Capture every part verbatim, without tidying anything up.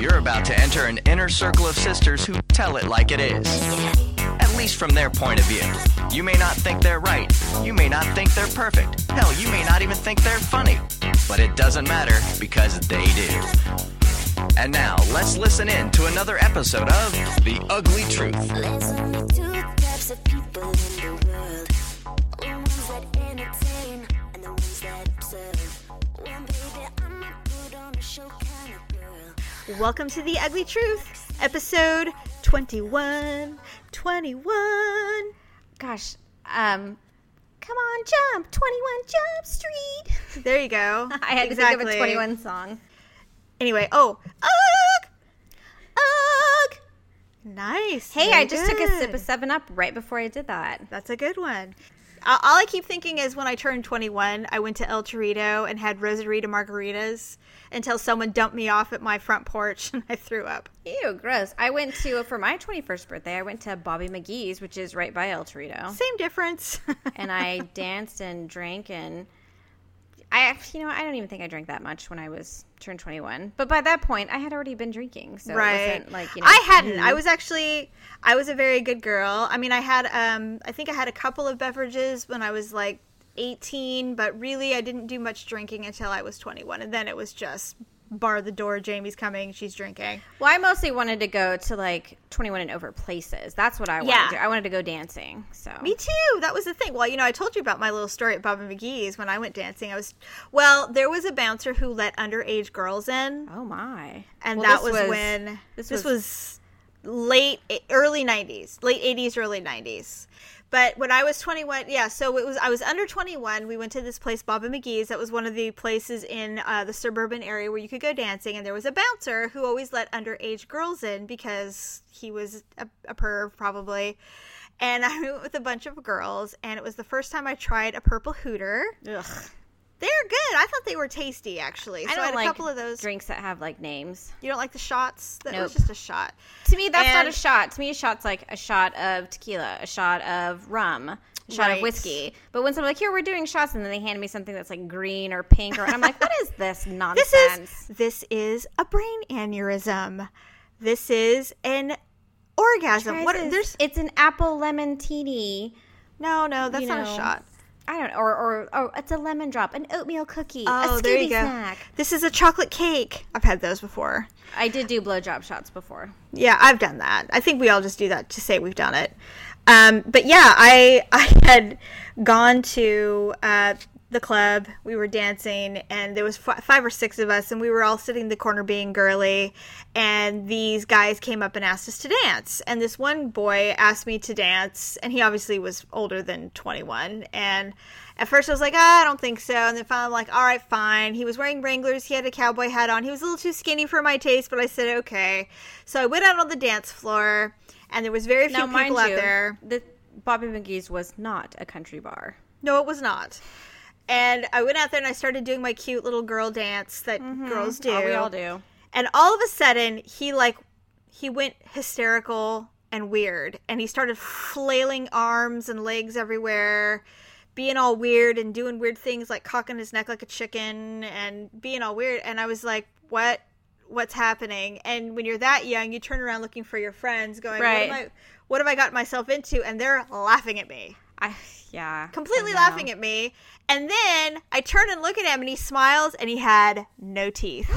You're about to enter an inner circle of sisters who tell it like it is. At least from their point of view. You may not think they're right. You may not think they're perfect. Hell, you may not even think they're funny. But it doesn't matter because they do. And now, let's listen in to another episode of The Ugly Truth. There's only two types of people in the world. The ones that entertain and the ones that observe. One baby, I'm not good on a show kind of girl. Welcome to The Ugly Truth, episode twenty-one. twenty-one. Gosh, um... come on, jump, twenty-one Jump Street. There you go. I had exactly. to think of a twenty-one song. Anyway, oh, ugh, ugh. Nice. Hey, I just good. took a sip of seven up right before I did that. That's a good one. Uh, all I keep thinking is when I turned twenty-one, I went to El Torito and had Rosarita margaritas until someone dumped me off at my front porch and I threw up. Ew, gross. I went to, for my twenty-first birthday, I went to Bobby McGee's, which is right by El Torito. Same difference. And I danced and drank and I, you know, I don't even think I drank that much when I was turned twenty-one. But by that point, I had already been drinking, so right. it wasn't like you know. I hadn't. Mm-hmm. I was actually, I was a very good girl. I mean, I had, um, I think I had a couple of beverages when I was like eighteen, but really, I didn't do much drinking until I was twenty-one, and then it was just bar the door. Jamie's coming. She's drinking. Well, I mostly wanted to go to like twenty-one and over places. That's what I wanted yeah. to do. I wanted to go dancing. So me too. That was the thing. Well, you know, I told you about my little story at Bobby McGee's when I went dancing. I was well, there was a bouncer who let underage girls in. Oh my! And well, that was, was when this was, this was late, early nineties, late eighties, early nineties. But when I was twenty-one, yeah, so it was. I was under twenty-one. We went to this place, Bobby McGee's. That was one of the places in uh, the suburban area where you could go dancing. And there was a bouncer who always let underage girls in because he was a, a perv, probably. And I went with a bunch of girls, and it was the first time I tried a purple hooter. Ugh. They're good. I thought they were tasty, actually. So I, don't I had like a couple of those drinks that have like names. You don't like the shots? That nope. was just a shot. To me, that's and not a shot. To me, a shot's like a shot of tequila, a shot of rum, a shot right. of whiskey. But when someone's like, "Here, we're doing shots," and then they hand me something that's like green or pink, or and I'm like, "What is this nonsense?" This is this is a brain aneurysm. This is an orgasm. What? This. There's it's an apple lemon teeny. No, no, that's not know. a shot. I don't know, or, or, or it's a lemon drop, an oatmeal cookie, oh, a Scooby snack. This is a chocolate cake. I've had those before. I did do blowjob shots before. Yeah, I've done that. I think we all just do that to say we've done it. Um, but yeah, I I had gone to uh, the club. We were dancing, and there was f- five or six of us, and we were all sitting in the corner being girly, and these guys came up and asked us to dance. And this one boy asked me to dance, and he obviously was older than twenty-one, and at first I was like, oh, I don't think so, and then finally I'm like, all right, fine. He was wearing Wranglers, he had a cowboy hat on, he was a little too skinny for my taste, but I said, okay. So I went out on the dance floor, and there was very few now, people mind out you, there. The Bobby McGee's was not a country bar. No, it was not. And I went out there, and I started doing my cute little girl dance that mm-hmm. girls do. Oh, we all do. And all of a sudden, he, like, he went hysterical and weird. And he started flailing arms and legs everywhere, being all weird and doing weird things, like cocking his neck like a chicken and being all weird. And I was like, what? What's happening? And when you're that young, you turn around looking for your friends going, right. what, am I, what have I gotten myself into? And they're laughing at me. I, yeah. Completely laughing at me. And then I turn and look at him, and he smiles, and he had no teeth.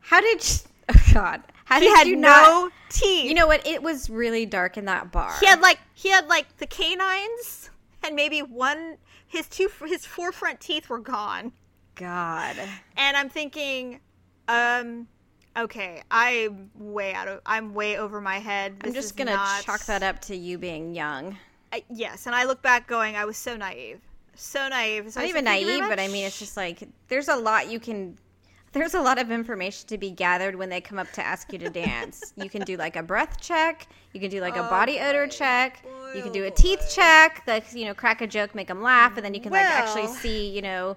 How did you, oh God. How he did had you no not, teeth. You know what? It was really dark in that bar. He had like he had like the canines and maybe one his two his four front teeth were gone. God. And I'm thinking, um okay, I'm way out of I'm way over my head. This I'm just going to not... chalk that up to you being young. Uh, yes, and I look back going, I was so naive. So naive. So Not even naive, but I mean, it's just like there's a lot you can There's a lot of information to be gathered when they come up to ask you to dance. You can do like a breath check. You can do like a oh body odor check. Boy, you can do a teeth boy. check. Like, you know, crack a joke, make them laugh. And then you can well, like actually see, you know,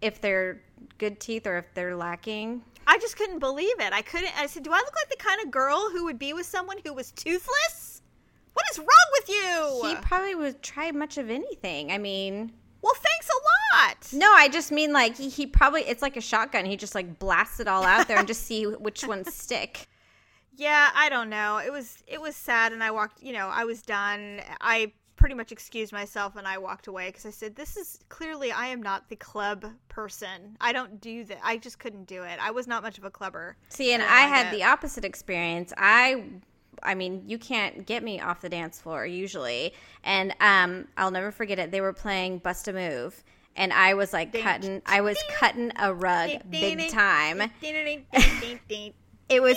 if they're good teeth or if they're lacking. I just couldn't believe it. I couldn't. I said, do I look like the kind of girl who would be with someone who was toothless? What is wrong with you? He probably would try much of anything. I mean. Well, thanks a lot. shot. No, I just mean like he, he probably, it's like a shotgun. He just like blasts it all out there and just see which ones stick. Yeah, I don't know. It was it was sad, and I walked, you know, I was done. I pretty much excused myself and I walked away because I said, this is clearly, I am not the club person. I don't do that. I just couldn't do it. I was not much of a clubber. See, and I, I had it. the opposite experience. I I mean, you can't get me off the dance floor usually. And um, I'll never forget it. They were playing Bust a Move. And I was like ding, cutting, ding, I was ding, cutting a rug ding, big ding, time. Ding, ding, ding, ding, ding, it was...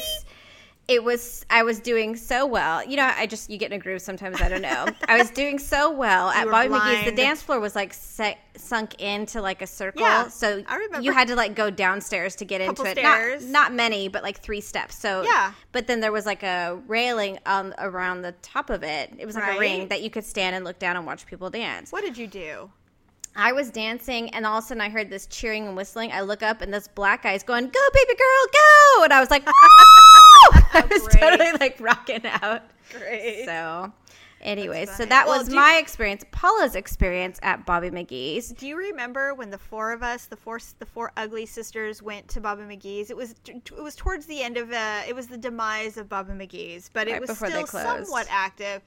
It was, I was doing so well. You know, I just, you get in a groove sometimes, I don't know. I was doing so well at Bobby McGee's. The dance floor was like set, sunk into like a circle. Yeah, so I remember. You had to like go downstairs to get into it. Stairs. Not, not many, but like three steps. So, yeah. But then there was like a railing on, around the top of it. It was like right. a ring that you could stand and look down and watch people dance. What did you do? I was dancing, and all of a sudden I heard this cheering and whistling. I look up, and this black guy's going, go, baby girl, go! And I was like, woo! I was Great. totally, like, rocking out. Great. So, anyways, so that well, was my you, experience, Paula's experience at Bobby McGee's. Do you remember when the four of us, the four the four ugly sisters, went to Bobby McGee's? It was it was towards the end of uh, – it was the demise of Bobby McGee's, but right it was still somewhat active.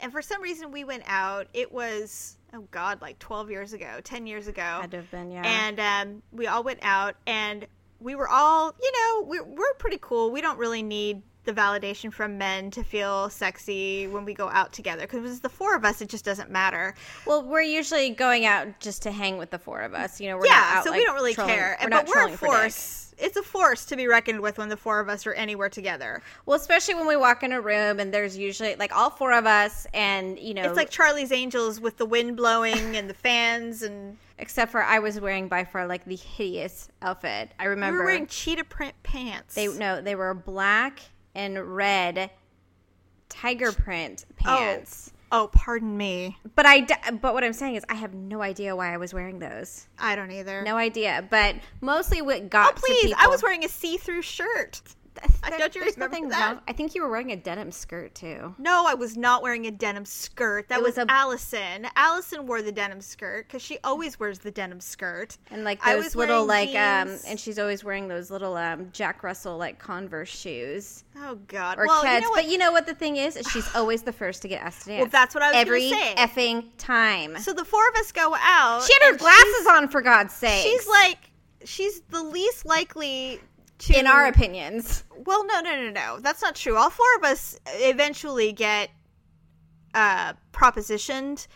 And for some reason, we went out. It was – oh God, like twelve years ago, ten years ago. Had to have been, yeah. And um, we all went out, and we were all, you know, we're, we're pretty cool. We don't really need the validation from men to feel sexy when we go out together, because it was the four of us, it just doesn't matter. Well, we're usually going out just to hang with the four of us. You know, we're yeah, not out, so like, we don't really trolling. care. We're but not we're a force. For it's a force to be reckoned with when the four of us are anywhere together. Well, especially when we walk in a room and there's usually like all four of us, and you know, it's like Charlie's Angels with the wind blowing and the fans and. Except for I was wearing by far like the hideous outfit. I remember you were wearing cheetah print pants. They no, they were black and red tiger print pants. Oh, oh pardon me. But I but what I'm saying is I have no idea why I was wearing those. I don't either. No idea. But mostly what got oh, please, to people. I was wearing a see-through shirt. There, don't you remember that? Wrong. I think you were wearing a denim skirt too. No, I was not wearing a denim skirt. That it was, was a, Allison. Allison wore the denim skirt because she always wears the denim skirt. And like those little like jeans. um, and she's always wearing those little um Jack Russell like Converse shoes. Oh God, or well, Keds. You know but you know what the thing is? is she's always the first to get asked to dance. Well, that's what I was every say. effing time. So the four of us go out. She had her glasses on, for God's sake. She's like, she's the least likely. To, in our opinions. Well, no, no, no, no. That's not true. All four of us eventually get uh, propositioned,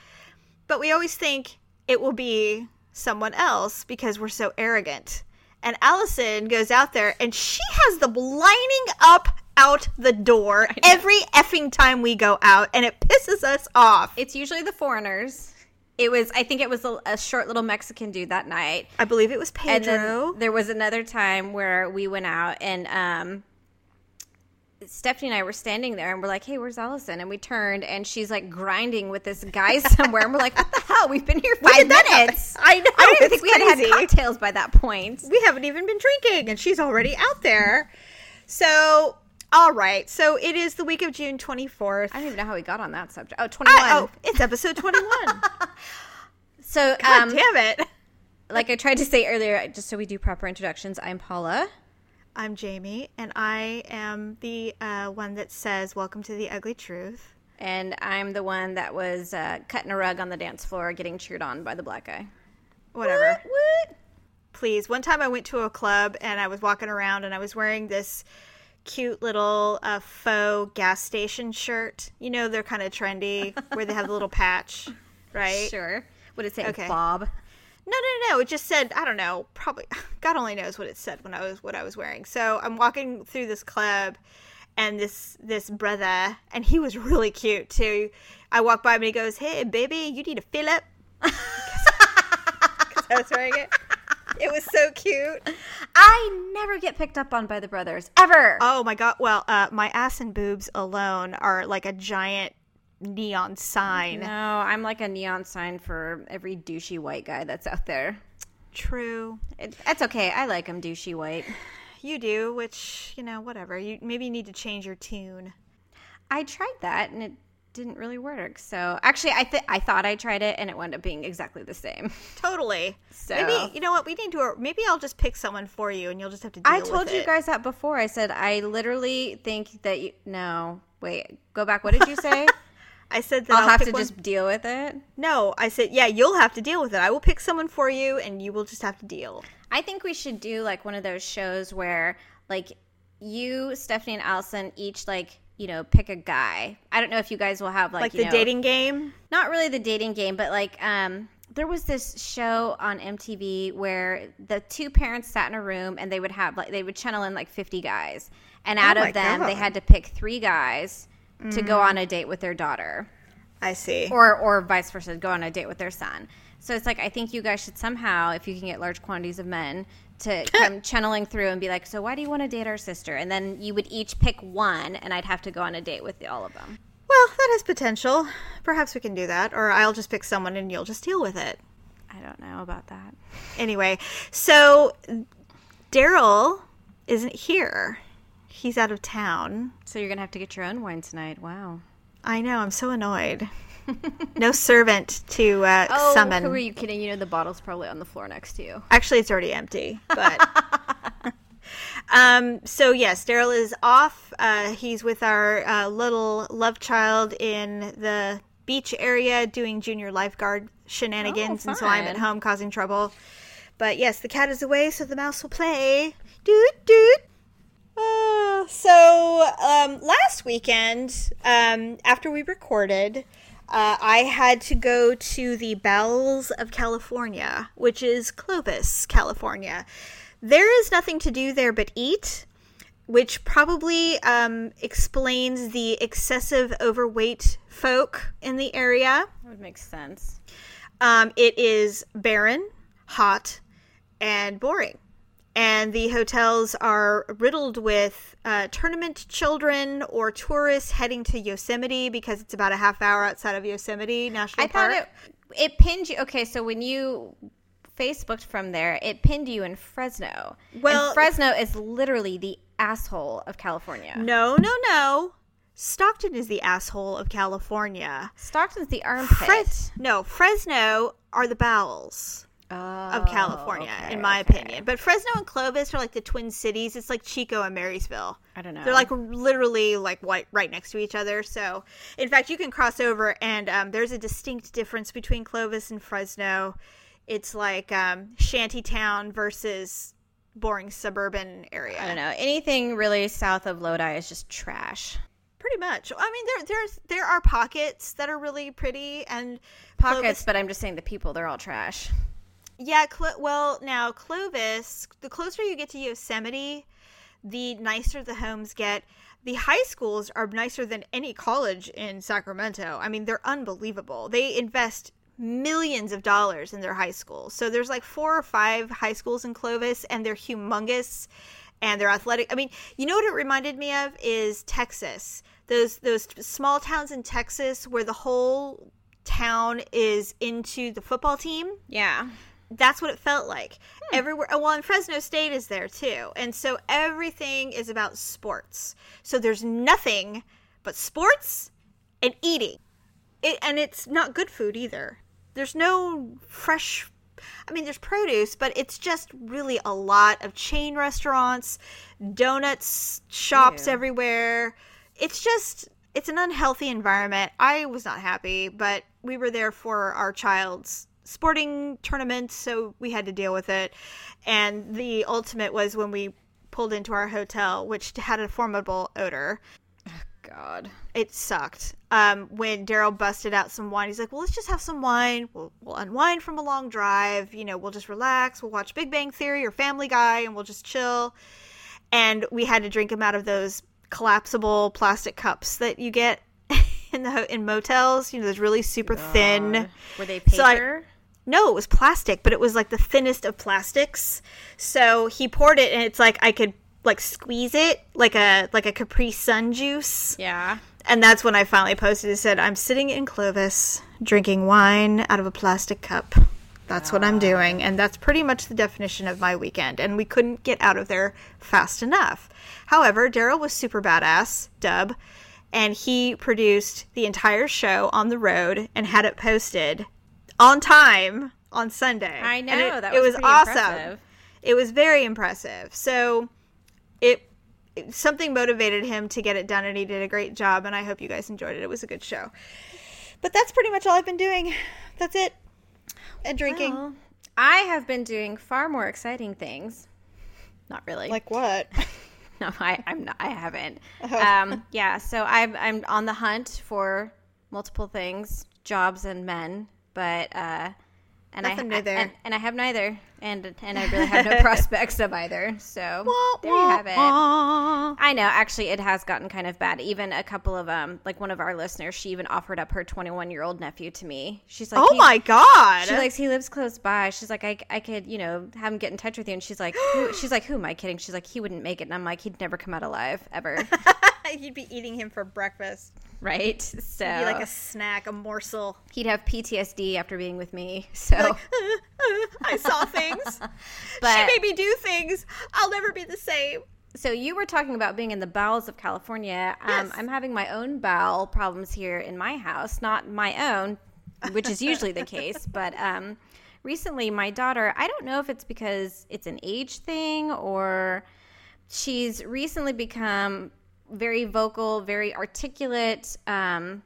but we always think it will be someone else because we're so arrogant. And Allison goes out there, and she has them lining up out the door every effing time we go out, and it pisses us off. It's usually the foreigners. It was, I think it was a, a short little Mexican dude that night. I believe it was Pedro. And then there was another time where we went out and um, Stephanie and I were standing there and we're like, hey, where's Allison? And we turned and she's like grinding with this guy somewhere. And we're like, what the hell? We've been here five minutes. I know. I don't even think we had had cocktails by that point. We haven't even been drinking and she's already out there. So... All right, so it is the week of June twenty-fourth. I don't even know how we got on that subject. Oh, twenty-one. I, oh, it's episode twenty-one. So, God um, damn it. Like I tried to say earlier, just so we do proper introductions, I'm Paula. I'm Jamie, and I am the uh, one that says, welcome to The Ugly Truth. And I'm the one that was uh, cutting a rug on the dance floor, getting cheered on by the black guy. Whatever. What? what? Please. One time I went to a club, and I was walking around, and I was wearing this... cute little uh, faux gas station shirt. You know, they're kind of trendy where they have the little patch, right? Sure. What did it say? Okay. Bob? No, no, no. It just said, I don't know, probably, God only knows what it said when I was, what I was wearing. So I'm walking through this club and this, this brother, and he was really cute too. I walk by him and he goes, hey, baby, you need a fill up. Because I was wearing it. It was so cute. I never get picked up on by the brothers, ever. Oh, my God. Well, uh, my ass and boobs alone are like a giant neon sign. No, I'm like a neon sign for every douchey white guy that's out there. True. It, that's okay. I like him douchey white. You do, which, you know, whatever. You maybe you need to change your tune. I tried that, and it didn't really work. So actually, I th- I thought I tried it, and it wound up being exactly the same. Totally. So maybe, you know what, we need to. Maybe I'll just pick someone for you, and you'll just have to deal with it. I told you guys that before. I said I literally think that you. No, wait, go back. What did you say? I said that I'll, I'll have to one. just deal with it. No, I said, yeah, you'll have to deal with it. I will pick someone for you, and you will just have to deal. I think we should do like one of those shows where like you, Stephanie, and Allison each like. You know, pick a guy. I don't know if you guys will have like, like you the know, dating game. Not really the dating game, but like um, there was this show on M T V where the two parents sat in a room and they would have like they would channel in like fifty guys, and out oh of them God. they had to pick three guys mm. to go on a date with their daughter. I see. Or or vice versa, go on a date with their son. So it's like I think you guys should somehow, if you can get large quantities of men, to come channeling through and be like, so why do you want to date our sister? And then you would each pick one, and I'd have to go on a date with all of them. Well, that has potential. Perhaps we can do that, or I'll just pick someone and you'll just deal with it. I don't know about that. Anyway, so Daryl isn't here. He's out of town. So you're going to have to get your own wine tonight. Wow. I know. I'm so annoyed. No servant to uh, oh, summon. Oh, who are you kidding? You know the bottle's probably on the floor next to you. Actually, it's already empty. But um, so yes, Daryl is off. Uh, he's with our uh, little love child in the beach area doing junior lifeguard shenanigans, oh, and so I'm at home causing trouble. But yes, the cat is away, so the mouse will play. Doot doot. Uh, so um, last weekend, um, after we recorded. Uh, I had to go to the bowels of California, which is Clovis, California. There is nothing to do there but eat, which probably um, explains the excessive overweight folk in the area. That would make sense. Um, it is barren, hot, and boring. And the hotels are riddled with uh, tournament children or tourists heading to Yosemite because it's about a half hour outside of Yosemite National I Park. I thought it, it pinned you. Okay, so when you Facebooked from there, it pinned you in Fresno. Well, and Fresno is literally the asshole of California. No, no, no. Stockton is the asshole of California. Stockton's the armpit. Fres- no, Fresno are the bowels. Oh, of California, okay, in my okay. opinion. But Fresno and Clovis are like the twin cities. It's like Chico and Marysville. I don't know. They're like literally like white, right next to each other. So, in fact, you can cross over, and um, there's a distinct difference between Clovis and Fresno. It's like um, shantytown versus boring suburban area. I don't know. Anything really south of Lodi is just trash. Pretty much. I mean, there there's there are pockets that are really pretty and pockets, Clovis- but I'm just saying the people, they're all trash. Yeah, Clo- well, now, Clovis, the closer you get to Yosemite, the nicer the homes get. The high schools are nicer than any college in Sacramento. I mean, they're unbelievable. They invest millions of dollars in their high schools. So there's like four or five high schools in Clovis, and they're humongous, and they're athletic. I mean, you know what it reminded me of is Texas. Those, those small towns in Texas where the whole town is into the football team. Yeah. That's what it felt like. Hmm. Everywhere. Oh, well, and Fresno State is there, too. And so everything is about sports. So there's nothing but sports and eating. It, and it's not good food, either. There's no fresh... I mean, there's produce, but it's just really a lot of chain restaurants, donuts, shops Ew. everywhere. It's just... It's an unhealthy environment. I was not happy, but we were there for our child's sporting tournament, so we had to deal with it. And the ultimate was when we pulled into our hotel, which had a formidable odor. Oh, God. It sucked. Um, when Daryl busted out some wine, he's like, well, let's just have some wine. We'll, we'll unwind from a long drive. You know, we'll just relax. We'll watch Big Bang Theory or Family Guy, and we'll just chill. And we had to drink him out of those collapsible plastic cups that you get in the in motels. You know, those really super God. thin. Were they paper? So I, No, it was plastic, but it was like the thinnest of plastics. So he poured it, and it's like I could like squeeze it like a like a Capri Sun juice. Yeah. And that's when I finally posted. It said, I'm sitting in Clovis drinking wine out of a plastic cup. That's wow. what I'm doing. And that's pretty much the definition of my weekend. And we couldn't get out of there fast enough. However, Daryl was super badass, Dub, and he produced the entire show on the road and had it posted on time on Sunday. I know. And it, that was, it was pretty awesome. Impressive. It was very impressive. So it, it something motivated him to get it done, and he did a great job, and I hope you guys enjoyed it. It was a good show. But that's pretty much all I've been doing. That's it. And drinking. Well, I have been doing far more exciting things. Not really. Like what? No, I, I'm not. I haven't. Oh. Um, yeah, so I've, I'm on the hunt for multiple things, jobs and men, but uh, and nothing I new there. And, and I have neither, and and I really have no prospects of either. So wah, there wah, you have it. Wah. I know. Actually, it has gotten kind of bad. Even a couple of um, like one of our listeners, she even offered up her twenty-one-year-old nephew to me. She's like, oh my god. She likes he lives close by. She's like, I, I could you know have him get in touch with you. And she's like, who, she's like, who am I kidding? She's like, he wouldn't make it. And I'm like, he'd never come out alive ever. You'd be eating him for breakfast. Right. So it'd be like a snack, a morsel. He'd have P T S D after being with me. So like, uh, uh, I saw things. But she made me do things. I'll never be the same. So you were talking about being in the bowels of California. Yes. Um, I'm having my own bowel problems here in my house, not my own, which is usually the case. But um, recently my daughter, I don't know if it's because it's an age thing or she's recently become very vocal, very articulate, um,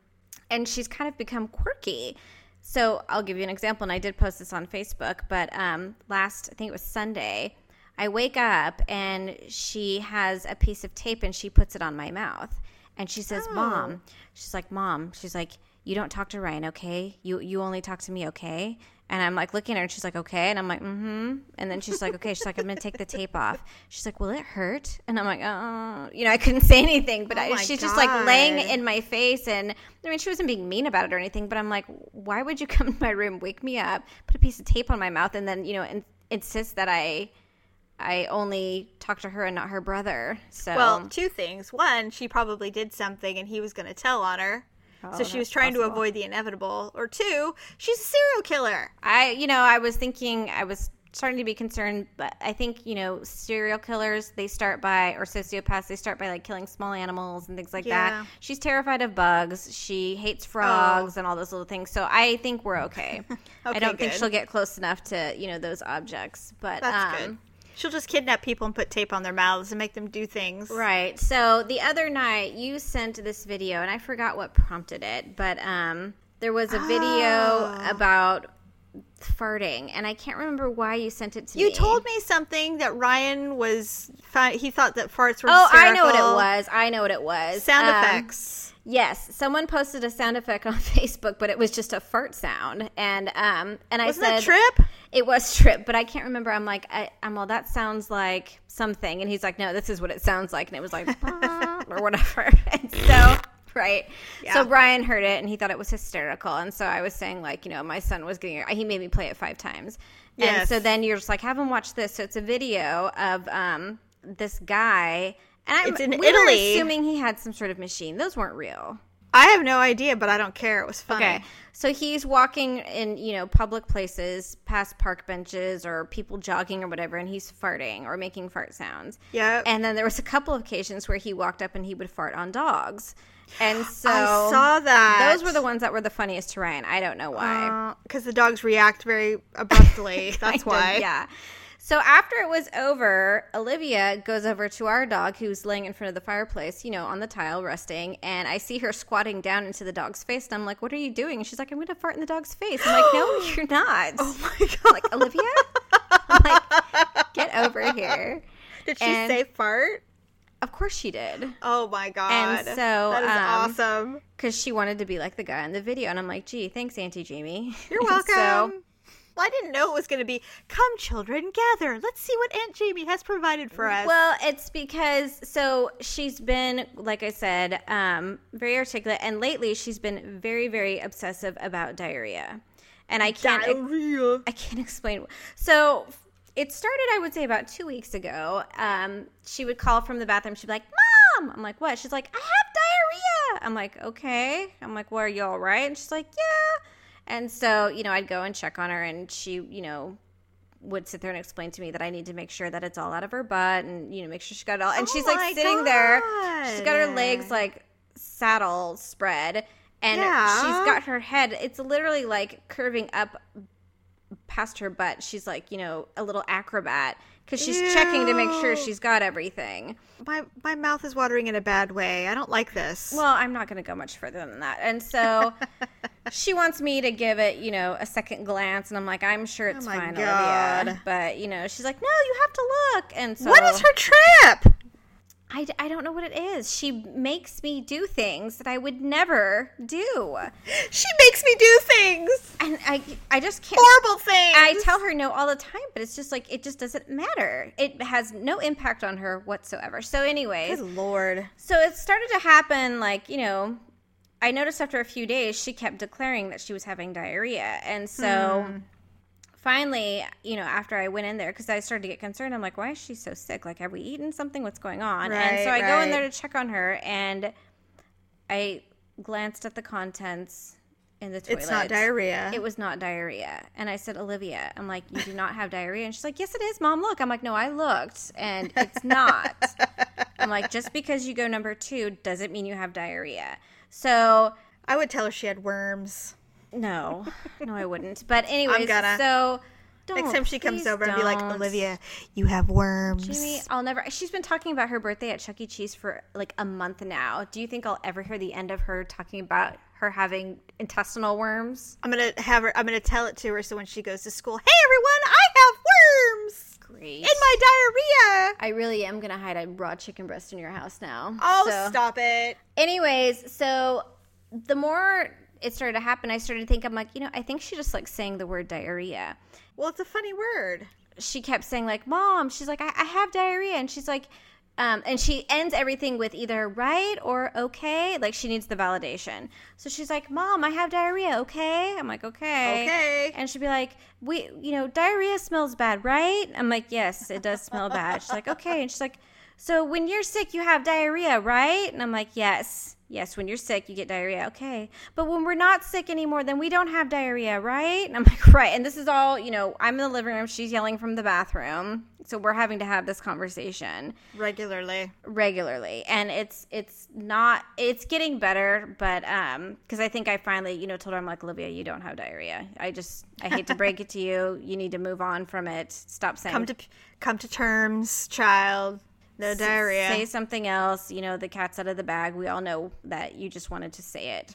and she's kind of become quirky. So I'll give you an example, and I did post this on Facebook, but um, last, I think it was Sunday, I wake up, and she has a piece of tape, and she puts it on my mouth. And she says, oh. Mom, she's like, Mom, she's like, you don't talk to Ryan, okay? You you only talk to me, okay? And I'm like looking at her, and she's like, okay. And I'm like, mm-hmm. And then she's like, okay. She's like, I'm going to take the tape off. She's like, will it hurt? And I'm like, oh. You know, I couldn't say anything. But oh I, she's God. just like laying in my face. And I mean, she wasn't being mean about it or anything. But I'm like, why would you come to my room, wake me up, put a piece of tape on my mouth, and then, you know, in- insist that I I only talk to her and not her brother? So Well, two things. One, she probably did something, and he was going to tell on her. Oh, so she was trying possible. to avoid the inevitable. Or two, she's a serial killer. I, you know, I was thinking, I was starting to be concerned, but I think, you know, serial killers, they start by, or sociopaths, they start by like killing small animals and things like yeah. that. She's terrified of bugs. She hates frogs oh. and all those little things. So I think we're okay. okay I don't good. think she'll get close enough to, you know, those objects. But that's um, good. She'll just kidnap people and put tape on their mouths and make them do things. Right. So the other night you sent this video, and I forgot what prompted it, but um, there was a oh. video about farting, and I can't remember why you sent it to you me. You told me something that Ryan was – he thought that farts were oh, hysterical. Oh, I know what it was. I know what it was. Sound um, effects. Yes, someone posted a sound effect on Facebook, but it was just a fart sound, and um, and I Wasn't said, that Trip? It was Trip, but I can't remember. I'm like, I, I'm well, that sounds like something, and he's like, no, this is what it sounds like, and it was like or whatever, and so right, yeah. so Brian heard it and he thought it was hysterical, and so I was saying like, you know, my son was getting, he made me play it five times, yes. and so then you're just like, have him watch this. So it's a video of um this guy. And I'm, it's in we Italy. Were assuming he had some sort of machine. Those weren't real. I have no idea, but I don't care. It was funny. Okay. So he's walking in, you know, public places, past park benches or people jogging or whatever, and he's farting or making fart sounds. Yeah. And then there was a couple of occasions where he walked up and he would fart on dogs. And so I saw that. Those were the ones that were the funniest to Ryan. I don't know why. Because uh, the dogs react very abruptly. That's why. Of, yeah. So after it was over, Olivia goes over to our dog who's laying in front of the fireplace, you know, on the tile resting. And I see her squatting down into the dog's face. And I'm like, what are you doing? And she's like, I'm going to fart in the dog's face. I'm like, no, you're not. Oh, my God. I'm like, Olivia? I'm like, get over here. Did she and say fart? Of course she did. Oh, my God. And so that is um, awesome. Because she wanted to be like the guy in the video. And I'm like, gee, thanks, Auntie Jamie. You're welcome. So, well, I didn't know it was going to be, come children, gather. Let's see what Aunt Jamie has provided for us. Well, it's because, so she's been, like I said, um, very articulate. And lately she's been very, very obsessive about diarrhea. And I can't, diarrhea. I can't explain. So it started, I would say, about two weeks ago. Um, she would call from the bathroom. She'd be like, Mom. I'm like, what? She's like, I have diarrhea. I'm like, okay. I'm like, well, are you all right? And she's like, yeah. And so, you know, I'd go and check on her, and she, you know, would sit there and explain to me that I need to make sure that it's all out of her butt and, you know, make sure she got it all. And oh she's, like, sitting God. there. She's got her legs, like, saddle spread, and yeah. she's got her head, it's literally like curving up past her butt. She's like, you know, a little acrobat, because she's Ew. checking to make sure she's got everything. My my mouth is watering in a bad way. I don't like this. Well, I'm not going to go much further than that. And so she wants me to give it, you know, a second glance. And I'm like, I'm sure it's oh my fine, God. Olivia. But, you know, she's like, no, you have to look. And so, what is her trip? I, I don't know what it is. She makes me do things that I would never do. She makes me do things. And I I just can't. Horrible things. I tell her no all the time, but it's just like, it just doesn't matter. It has no impact on her whatsoever. So anyways. Good Lord. So it started to happen, like, you know, I noticed after a few days, she kept declaring that she was having diarrhea. And so... Hmm. Finally, you know, after I went in there, because I started to get concerned, I'm like, why is she so sick? Like, have we eaten something? What's going on? Right, and so I right. go in there to check on her, and I glanced at the contents in the toilet. It's not diarrhea. It was not diarrhea. And I said, Olivia, I'm like, you do not have diarrhea. And she's like, yes, it is, Mom. Look. I'm like, no, I looked, and it's not. I'm like, just because you go number two doesn't mean you have diarrhea. So I would tell her she had worms. No, no, I wouldn't. But anyways, so don't. Next time she comes over don't. and be like, Olivia, you have worms. Jimmy, I'll never. She's been talking about her birthday at Chuck E. Cheese for like a month now. Do you think I'll ever hear the end of her talking about her having intestinal worms? I'm gonna have her. I'm gonna tell it to her so when she goes to school, hey everyone, I have worms. Great. In my diarrhea. I really am gonna hide a raw chicken breast in your house now. Oh, so. Stop it. Anyways, so the more it started to happen, I started to think, I'm like, you know, I think she just likes saying the word diarrhea. Well, it's a funny word. She kept saying, like, Mom, she's like, I, I have diarrhea. And she's like, um, and she ends everything with either right or okay. Like, she needs the validation. So she's like, Mom, I have diarrhea, okay? I'm like, okay. Okay. And she'd be like, we, you know, diarrhea smells bad, right? I'm like, yes, it does smell bad. She's like, okay. And she's like, so when you're sick, you have diarrhea, right? And I'm like, yes. Yes, when you're sick, you get diarrhea. Okay. But when we're not sick anymore, then we don't have diarrhea, right? And I'm like, right. And this is all, you know, I'm in the living room. She's yelling from the bathroom. So we're having to have this conversation. Regularly. Regularly. And it's it's not, it's getting better. But um, because I think I finally, you know, told her, I'm like, Olivia, you don't have diarrhea. I just, I hate to break it to you. You need to move on from it. Stop saying. Come to, come to terms, child. No diarrhea. Say something else. You know, the cat's out of the bag. We all know that you just wanted to say it.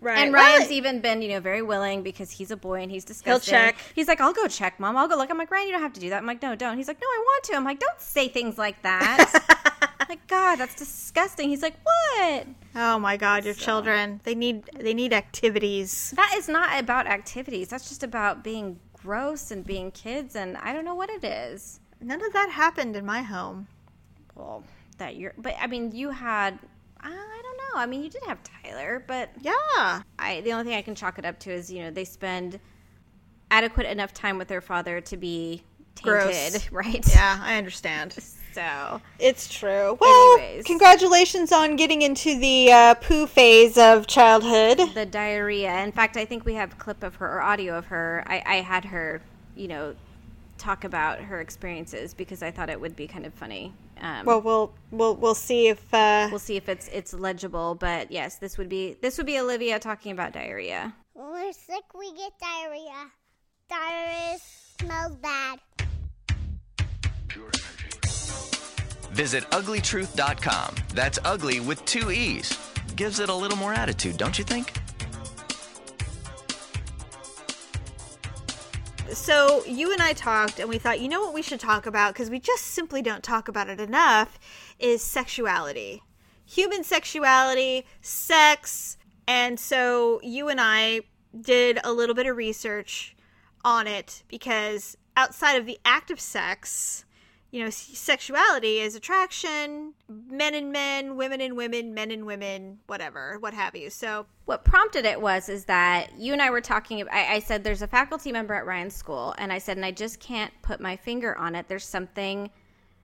Right. And Ryan's well, even been, you know, very willing because he's a boy and he's disgusting. He'll check. He's like, I'll go check, Mom. I'll go look. I'm like, Ryan, you don't have to do that. I'm like, no, don't. He's like, no, I want to. I'm like, don't say things like that. I'm like, God, that's disgusting. He's like, what? Oh, my God. Your so, children. They need, they need activities. That is not about activities. That's just about being gross and being kids. And I don't know what it is. None of that happened in my home. Well, that you're, but I mean, you had, I don't know. I mean, you did have Tyler, but yeah. I the only thing I can chalk it up to is, you know, they spend adequate enough time with their father to be tainted, gross. Right? Yeah, I understand. So it's true. Well, anyways. Congratulations on getting into the uh, poo phase of childhood. The diarrhea. In fact, I think we have a clip of her or audio of her. I, I had her, you know, talk about her experiences because I thought it would be kind of funny. Um, well, we'll we'll we'll see if uh... we'll see if it's it's legible. But yes, this would be this would be Olivia talking about diarrhea. When we're sick, we get diarrhea. Diarrhea smells bad. Visit ugly truth dot com. That's ugly with two E's. Gives it a little more attitude, don't you think? So you and I talked and we thought, you know what we should talk about, because we just simply don't talk about it enough, is sexuality. Human sexuality, sex. And so you and I did a little bit of research on it because outside of the act of sex, you know, sexuality is attraction, men and men, women and women, men and women, whatever, what have you. So what prompted it was is that you and I were talking, I, I said there's a faculty member at Ryan's school, and I said, and I just can't put my finger on it. There's something,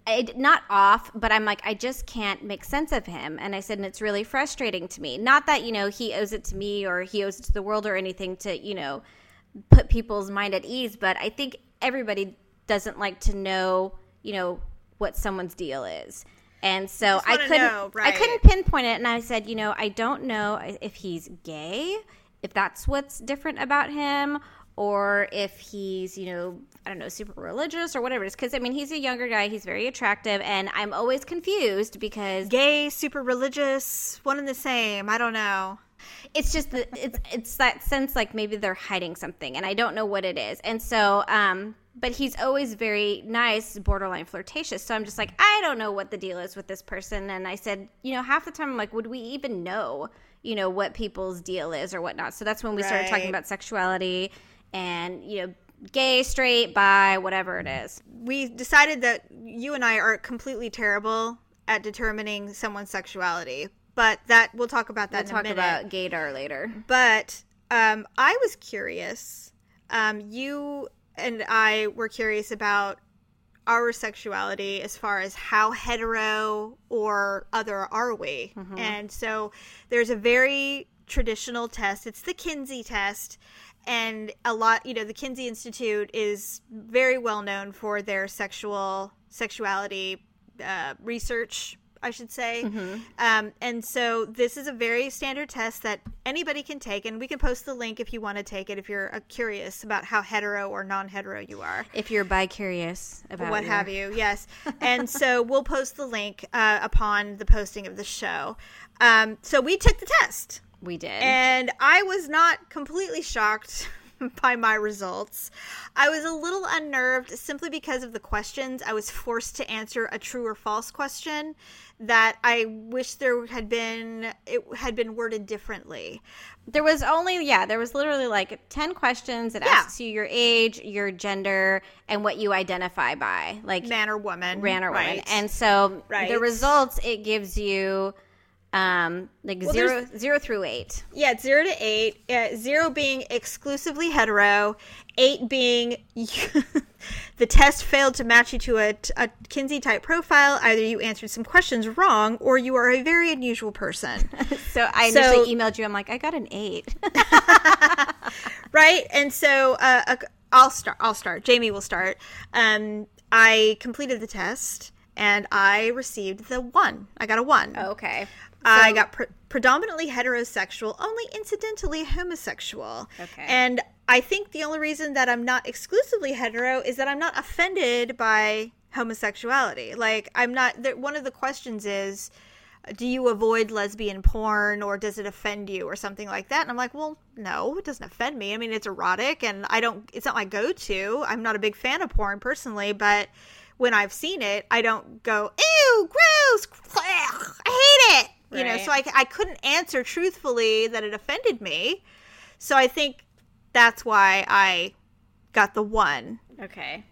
I, not off, but I'm like, I just can't make sense of him. And I said, and it's really frustrating to me. Not that, you know, he owes it to me or he owes it to the world or anything to, you know, put people's mind at ease. But I think everybody doesn't like to know, you know, what someone's deal is. And so I couldn't know, right. I couldn't pinpoint it. And I said, you know, I don't know if he's gay, if that's what's different about him, or if he's, you know, I don't know, super religious or whatever. It's because, I mean, he's a younger guy. He's very attractive. And I'm always confused because... Gay, super religious, one and the same. I don't know. It's just the, it's it's that sense like maybe they're hiding something. And I don't know what it is. And so... um But he's always very nice, borderline flirtatious. So I'm just like, I don't know what the deal is with this person. And I said, you know, half the time I'm like, would we even know, you know, what people's deal is or whatnot? So that's when we right. started talking about sexuality and, you know, gay, straight, bi, whatever it is. We decided that you and I are completely terrible at determining someone's sexuality. But that we'll talk about that we'll in a minute. We'll talk about gaydar later. But um, I was curious. Um, you... and I were curious about our sexuality as far as how hetero or other are we. Mm-hmm. And so there's a very traditional test. It's the Kinsey test. And a lot, you know, the Kinsey Institute is very well known for their sexual sexuality uh, research, I should say. Mm-hmm. Um, and so this is a very standard test that anybody can take. And we can post the link if you want to take it, if you're uh, curious about how hetero or non-hetero you are. If you're bi-curious about what your... have you. Yes. And so we'll post the link uh, upon the posting of the show. Um, so we took the test. We did. And I was not completely shocked by my results. I was a little unnerved simply because of the questions. I was forced to answer a true or false question that I wish there had been, it had been worded differently. There was only, yeah, there was literally like ten questions that yeah. asks you your age, your gender, and what you identify by. Like man or woman. Man or right. woman. And so right. the results, it gives you... Um, like well, zero, zero through eight. Yeah, it's zero to eight. Uh, zero being exclusively hetero. Eight being the test failed to match you to a, a Kinsey-type profile. Either you answered some questions wrong, or you are a very unusual person. so I initially so, emailed you. I'm like, I got an eight. Right, and so uh, uh, I'll start. I'll start. Jamie will start. Um, I completed the test, and I received the one. I got a one. Oh, okay. So, I got pre- predominantly heterosexual, only incidentally homosexual. Okay. And I think the only reason that I'm not exclusively hetero is that I'm not offended by homosexuality. Like, I'm not... Th- one of the questions is, do you avoid lesbian porn, or does it offend you, or something like that? And I'm like, well, no, it doesn't offend me. I mean, it's erotic, and I don't... It's not my go-to. I'm not a big fan of porn, personally, but... when I've seen it, I don't go, ew, gross, I hate it. Right. You know, so I, I couldn't answer truthfully that it offended me. So I think that's why I got the one. Okay.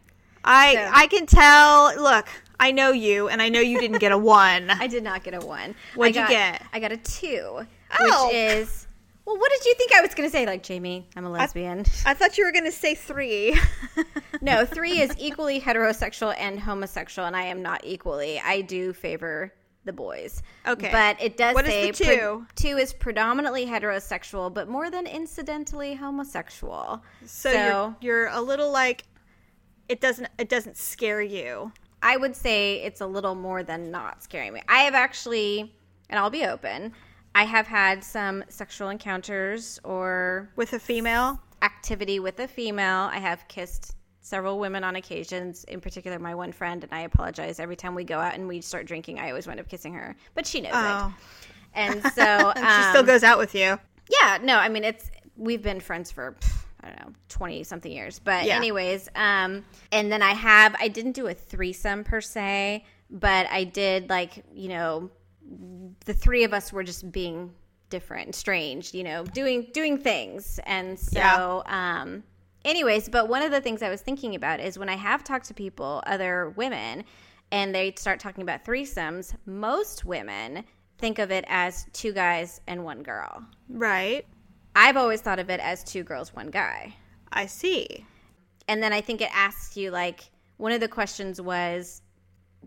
I so. I can tell, look, I know you, and I know you didn't get a one. I did not get a one. What'd got, you get? I got a two, oh. which is... Well, what did you think I was going to say? Like, Jamie, I'm a lesbian. I, I thought you were going to say three. No, three is equally heterosexual and homosexual, and I am not equally. I do favor the boys. Okay. But it does what say... What is the two? Pre- two is predominantly heterosexual, but more than incidentally homosexual. So, so you're, you're a little like, it doesn't it doesn't scare you. I would say it's a little more than not scaring me. I have actually, and I'll be open... I have had some sexual encounters or... With a female? Activity with a female. I have kissed several women on occasions, in particular my one friend, and I apologize. Every time we go out and we start drinking, I always wind up kissing her. But she knows oh. it. And so... Um, she still goes out with you. Yeah. No, I mean, it's... We've been friends for... I don't know, twenty-something years. But yeah. anyways, um, and then I have... I didn't do a threesome, per se, but I did, like, you know... the three of us were just being different, strange, you know, doing doing things. And so yeah. um, anyways, but one of the things I was thinking about is when I have talked to people, other women, and they start talking about threesomes, most women think of it as two guys and one girl. Right. I've always thought of it as two girls, one guy. I see. And then I think it asks you, like, one of the questions was,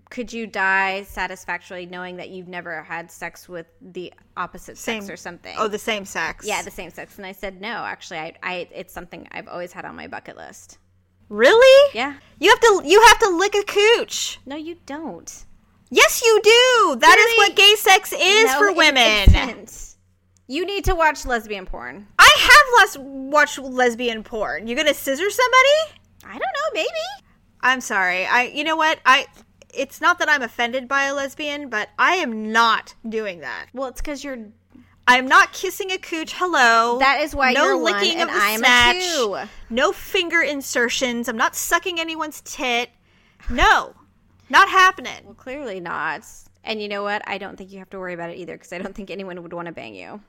could you die satisfactorily knowing that you've never had sex with the opposite same. sex or something? Oh, the same sex. Yeah, the same sex. And I said, no, actually, I, I, it's something I've always had on my bucket list. Really? Yeah. You have to, you have to lick a cooch. No, you don't. Yes, you do. That really? Is what gay sex is no, for women. You need to watch lesbian porn. I have less watched lesbian porn. You gonna scissor somebody? I don't know. Maybe. I'm sorry. I. You know what? I. It's not that I'm offended by a lesbian, but I am not doing that. Well, it's because you're. I'm not kissing a cooch. Hello. That is why no you're licking one, of and the I'm snatch. A two. No finger insertions. I'm not sucking anyone's tit. No. Not happening. Well, clearly not. And you know what? I don't think you have to worry about it either, because I don't think anyone would want to bang you.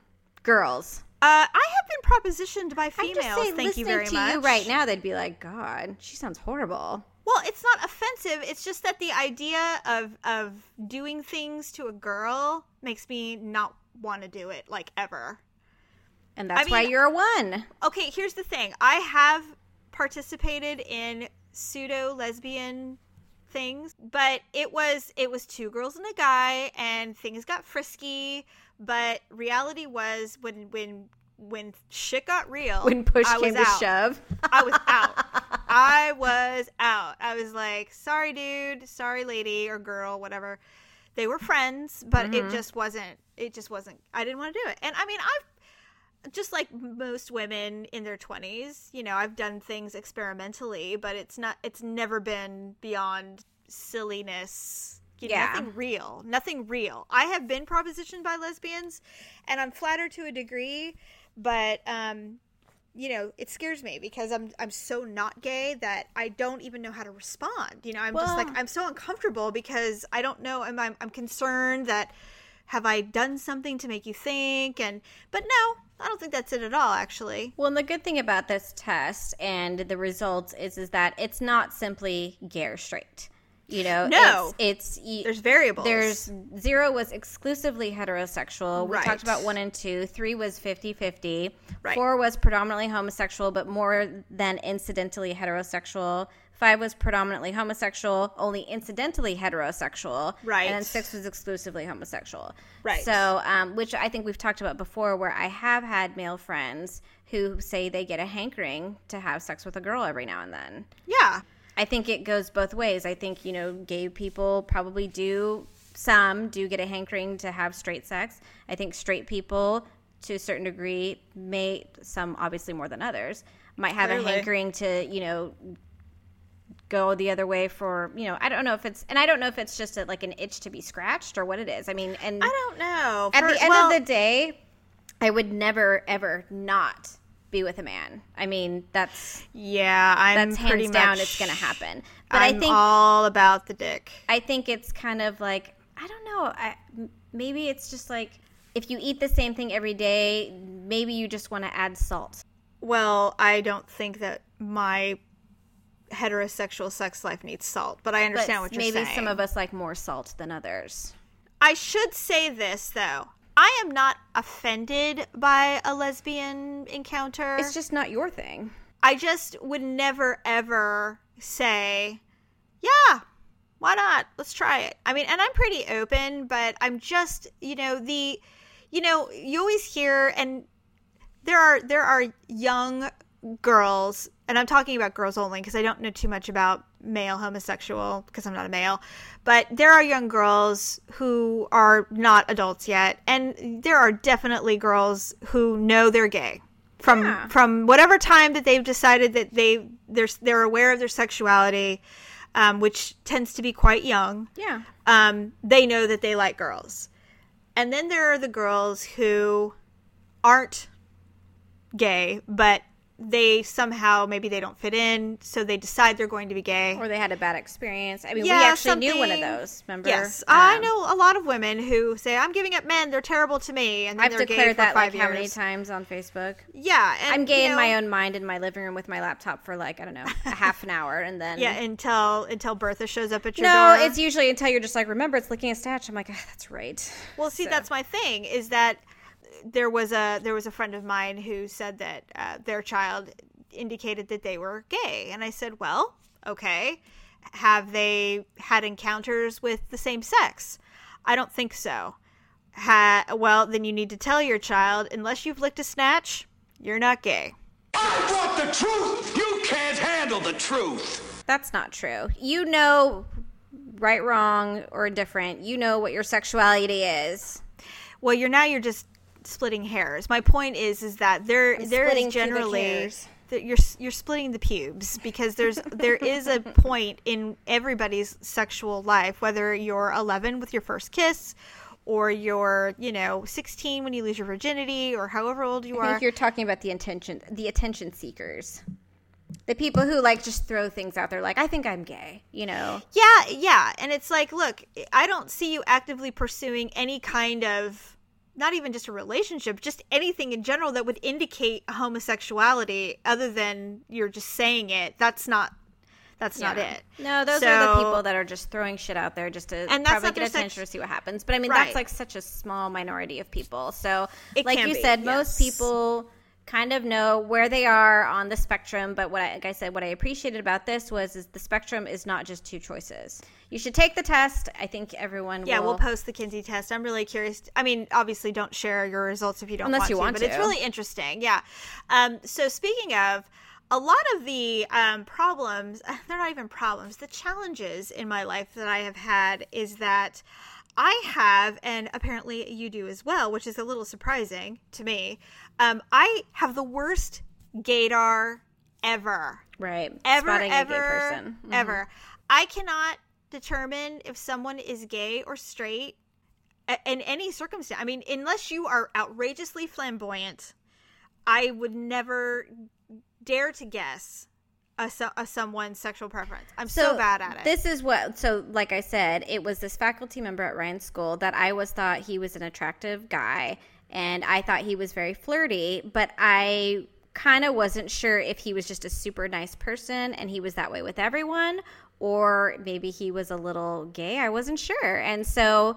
Girls. Uh, I have been propositioned by females. I just say, Thank you very to much. To you right now, they'd be like, God, she sounds horrible. Well, it's not offensive. It's just that the idea of of doing things to a girl makes me not want to do it, like, ever. And that's I mean, why you're a one. Okay, here's the thing. I have participated in pseudo-lesbian things, but it was it was two girls and a guy, and things got frisky. But reality was when when when shit got real, when push I came to out. shove, I was out. I was out. I was like, sorry, dude, sorry, lady or girl, whatever. They were friends, but mm-hmm. it just wasn't. It just wasn't. I didn't want to do it. And I mean, I've just like most women in their twenties, you know, I've done things experimentally, but it's not. It's never been beyond silliness. You know, yeah. Nothing real. Nothing real. I have been propositioned by lesbians, and I'm flattered to a degree, but um, you know, it scares me because I'm I'm so not gay that I don't even know how to respond. You know, I'm well, just like I'm so uncomfortable because I don't know. I'm, I'm I'm concerned that have I done something to make you think? And but no. I don't think that's it at all, actually. Well, and the good thing about this test and the results is is that it's not simply gay or straight. You know, no, it's, it's there's variables. There's zero was exclusively heterosexual. Right. We talked about one and two. Three was fifty-fifty. Right. Four was predominantly homosexual, but more than incidentally heterosexual. Five was predominantly homosexual, only incidentally heterosexual. Right. And then six was exclusively homosexual. Right. So, um, which I think we've talked about before, where I have had male friends who say they get a hankering to have sex with a girl every now and then. Yeah. I think it goes both ways. I think, you know, gay people probably do, some do get a hankering to have straight sex. I think straight people, to a certain degree, may, some obviously more than others, might have Clearly. a hankering to, you know, go the other way for, you know, I don't know if it's, and I don't know if it's just a, like an itch to be scratched or what it is. I mean, and I don't know. At for, the end well, of the day, I would never, ever not be with a man. I mean, that's yeah, I'm that's hands down it's gonna happen. But I'm I think all about the dick. I think it's kind of like I don't know. I, maybe it's just like if you eat the same thing every day, maybe you just want to add salt. Well, I don't think that my heterosexual sex life needs salt, but I understand but what you're maybe saying. Maybe some of us like more salt than others. I should say this though. I am not offended by a lesbian encounter. It's just not your thing. I just would never, ever say, yeah, why not? Let's try it. I mean, and I'm pretty open, but I'm just, you know, the, you know, you always hear, and there are, there are young girls, and I'm talking about girls only because I don't know too much about male homosexual because I'm not a male, but there are young girls who are not adults yet, and there are definitely girls who know they're gay from yeah. from whatever time that they've decided that they they're they're aware of their sexuality, um, which tends to be quite young. Yeah, um, they know that they like girls, and then there are the girls who aren't gay, but they somehow, maybe they don't fit in, so they decide they're going to be gay. Or they had a bad experience. I mean, yeah, we actually something. knew one of those, remember? Yes. Um, I know a lot of women who say, I'm giving up men, they're terrible to me, and then I've they're gay for that, five like, years. I've declared that, like, how many times on Facebook? Yeah. And, I'm gay you know, in my own mind in my living room with my laptop for, like, I don't know, a half an hour, and then... Yeah, until until Bertha shows up at your no, door. No, it's usually until you're just like, remember, it's licking a statue. I'm like, oh, that's right. Well, see, so. that's my thing, is that... There was a there was a friend of mine who said that uh, their child indicated that they were gay, and I said, "Well, okay, have they had encounters with the same sex?" I don't think so. Ha- well, then you need to tell your child, unless you've licked a snatch, you're not gay. I want the truth. You can't handle the truth. That's not true. You know right, wrong, or indifferent. You know what your sexuality is. Well, you're now you're just splitting hairs. My point is is that there I'm there is generally that you're you're splitting the pubes, because there's there is a point in everybody's sexual life, whether you're eleven with your first kiss, or you're, you know, sixteen when you lose your virginity, or however old you are. I think you're talking about the intention, the attention seekers. The people who, like, just throw things out there, like, I think I'm gay, you know? Yeah, yeah. And it's like, look, I don't see you actively pursuing any kind of, not even just a relationship, just anything in general that would indicate homosexuality, other than you're just saying it. That's not, that's yeah. not it. No, those so, are the people that are just throwing shit out there just to and that's probably get attention sex- to see what happens. But, I mean, right. that's, like, such a small minority of people. So, it like you be, said, yes. most people kind of know where they are on the spectrum. But what I, like I said, what I appreciated about this was is the spectrum is not just two choices. You should take the test. I think everyone yeah, will. Yeah, we'll post the Kinsey test. I'm really curious. I mean, obviously don't share your results if you don't Unless want, you want to, to. But it's really interesting. Yeah. Um, so speaking of, a lot of the um, problems, they're not even problems, the challenges in my life that I have had is that I have, and apparently you do as well, which is a little surprising to me. Um, I have the worst gaydar ever. Right. Ever, Spotting ever, a gay person. Mm-hmm. ever. I cannot determine if someone is gay or straight in any circumstance. I mean, unless you are outrageously flamboyant, I would never dare to guess A, a someone's sexual preference. I'm so, so bad at it. This is what, so like I said, it was this faculty member at Ryan's school that I always thought he was an attractive guy, and I thought he was very flirty, but I kind of wasn't sure if he was just a super nice person and he was that way with everyone, or maybe he was a little gay. I wasn't sure. And so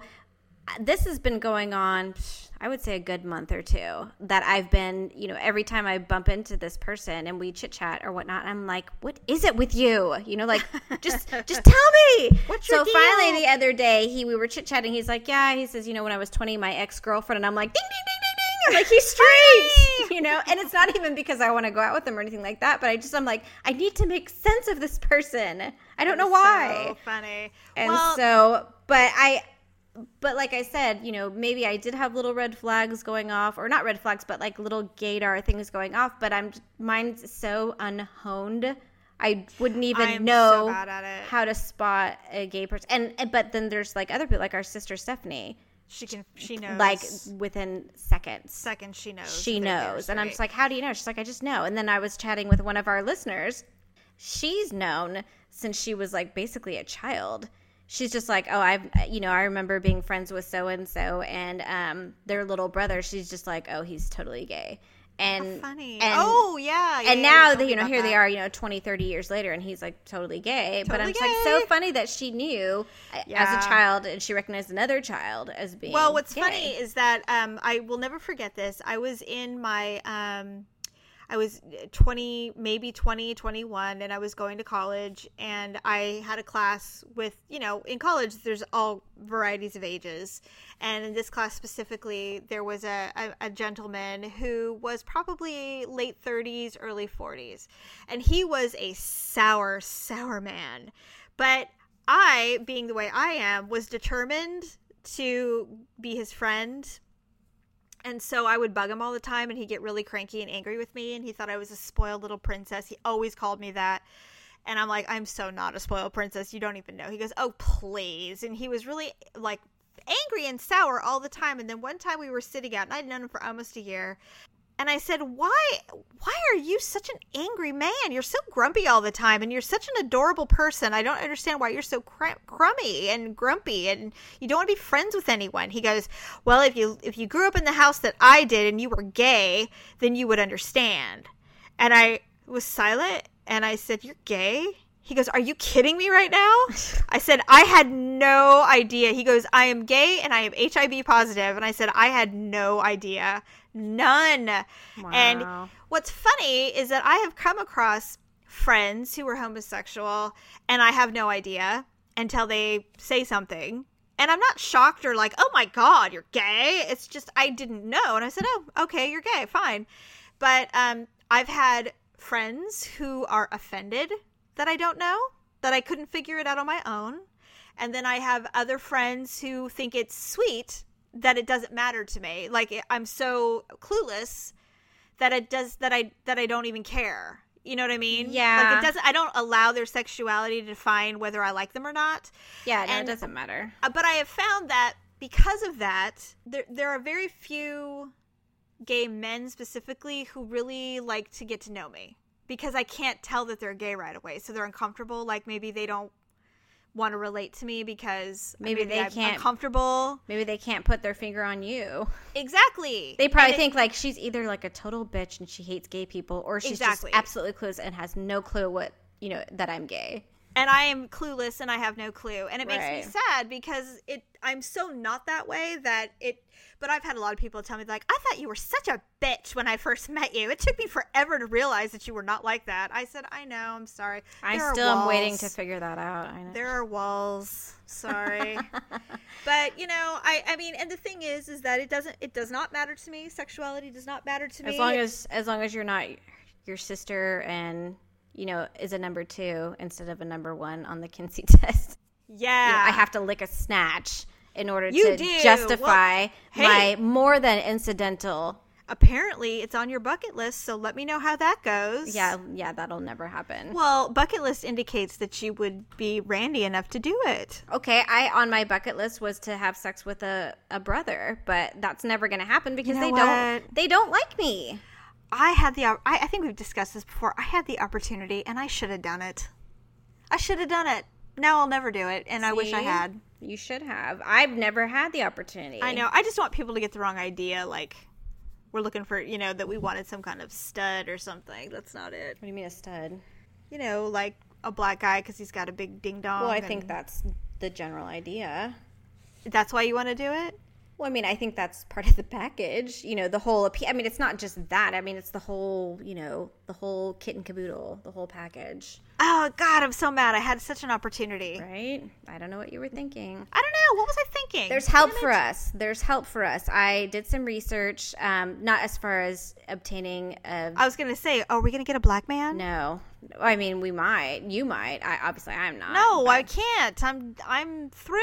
this has been going on, I would say, a good month or two that I've been, you know, every time I bump into this person and we chit chat or whatnot, I'm like, what is it with you? You know, like, just, just tell me. What's your deal? So finally the other day he, we were chit chatting. He's like, yeah, he says, you know, when I was twenty, my ex-girlfriend, and I'm like, ding, ding, ding, ding, ding. I'm like, he's straight, you know, and it's not even because I want to go out with him or anything like that. But I just, I'm like, I need to make sense of this person. I don't know why. So funny. And well, so, but I, But like I said, you know, maybe I did have little red flags going off, or not red flags, but like little gaydar things going off. But I'm mine's so unhoned, I wouldn't even I'm know so bad at it. How to spot a gay person. And, and but then there's like other people, like our sister Stephanie. She can, she knows. Like within seconds. Seconds, she knows. She knows, and right. I'm just like, how do you know? She's like, I just know. And then I was chatting with one of our listeners. She's known since she was like basically a child. She's just like, oh, I've, you know, I remember being friends with so-and-so and um, their little brother. She's just like, oh, he's totally gay. And How funny. And, oh, yeah. yeah and now, yeah, you know, here that. They are, you know, twenty, thirty years later, and he's like totally gay. Totally but I'm just gay. Like, so funny that she knew yeah. as a child, and she recognized another child as being Well, what's gay. Funny is that um, I will never forget this. I was in my, um, I was twenty, maybe twenty, twenty-one, and I was going to college, and I had a class with, you know, in college, there's all varieties of ages. And in this class specifically, there was a, a, a gentleman who was probably late thirties, early forties. And he was a sour, sour man. But I, being the way I am, was determined to be his friend. And so I would bug him all the time, and he'd get really cranky and angry with me, and he thought I was a spoiled little princess. He always called me that. And I'm like, I'm so not a spoiled princess. You don't even know. He goes, oh, please. And he was really, like, angry and sour all the time. And then one time we were sitting out, and I'd known him for almost a year. And I said, why, why are you such an angry man? You're so grumpy all the time, and you're such an adorable person. I don't understand why you're so cr- crummy and grumpy, and you don't want to be friends with anyone. He goes, well, if you if you grew up in the house that I did and you were gay, then you would understand. And I was silent, and I said, you're gay? He goes, are you kidding me right now? I said, I had no idea. He goes, I am gay, and I am H I V positive. And I said, I had no idea. None. Wow. And what's funny is that I have come across friends who were homosexual, and I have no idea until they say something, and I'm not shocked or like, oh my god, you're gay. It's just I didn't know, and I said, oh, okay, you're gay, fine. But um I've had friends who are offended that I don't know, that I couldn't figure it out on my own. And then I have other friends who think it's sweet that it doesn't matter to me. Like, I'm so clueless that it does that I that I don't even care. You know what I mean? Yeah. Like, it doesn't. I don't allow their sexuality to define whether I like them or not. Yeah, no, and, it doesn't matter. But I have found that because of that, there there are very few gay men specifically who really like to get to know me, because I can't tell that they're gay right away. So they're uncomfortable. Like, maybe they don't want to relate to me because maybe, maybe they I'm can't uncomfortable. Maybe they can't put their finger on you. Exactly. They probably it, think like she's either like a total bitch and she hates gay people, or she's exactly. just absolutely clueless and has no clue what, you know, that I'm gay. And I am clueless and I have no clue. And it makes right. me sad because it I'm so not that way that it but I've had a lot of people tell me, like, I thought you were such a bitch when I first met you. It took me forever to realize that you were not like that. I said, I know, I'm sorry. I there still am waiting to figure that out. I know. There are walls. Sorry. But, you know, I, I mean, and the thing is is that it doesn't it does not matter to me. Sexuality does not matter to me. As long as as long as you're not your sister and you know, is a number two instead of a number one on the Kinsey test. Yeah. You know, I have to lick a snatch in order you to do. justify well, hey. my more than incidental. Apparently, it's on your bucket list, so let me know how that goes. Yeah, yeah, that'll never happen. Well, bucket list indicates that you would be randy enough to do it. Okay, I on my bucket list was to have sex with a, a brother, but that's never going to happen because you know they what? don't they don't like me. I had the, I, I think we've discussed this before. I had the opportunity and I should have done it. I should have done it. Now I'll never do it. And See, I wish I had. You should have. I've never had the opportunity. I know. I just want people to get the wrong idea. Like, we're looking for, you know, that we wanted some kind of stud or something. That's not it. What do you mean a stud? You know, like a black guy because he's got a big ding dong. Well, I and... think that's the general idea. That's why you want to do it? Well, I mean, I think that's part of the package, you know, the whole, I mean, it's not just that. I mean, it's the whole, you know, the whole kit and caboodle, the whole package. Oh, God, I'm so mad. I had such an opportunity. Right? I don't know what you were thinking. I don't know. What was I thinking? There's help for us. There's help for us. I did some research, um, not as far as obtaining a... I was going to say, are we going to get a black man? No. I mean, we might. You might. I obviously, I'm not. No, but... I can't. I'm I'm through.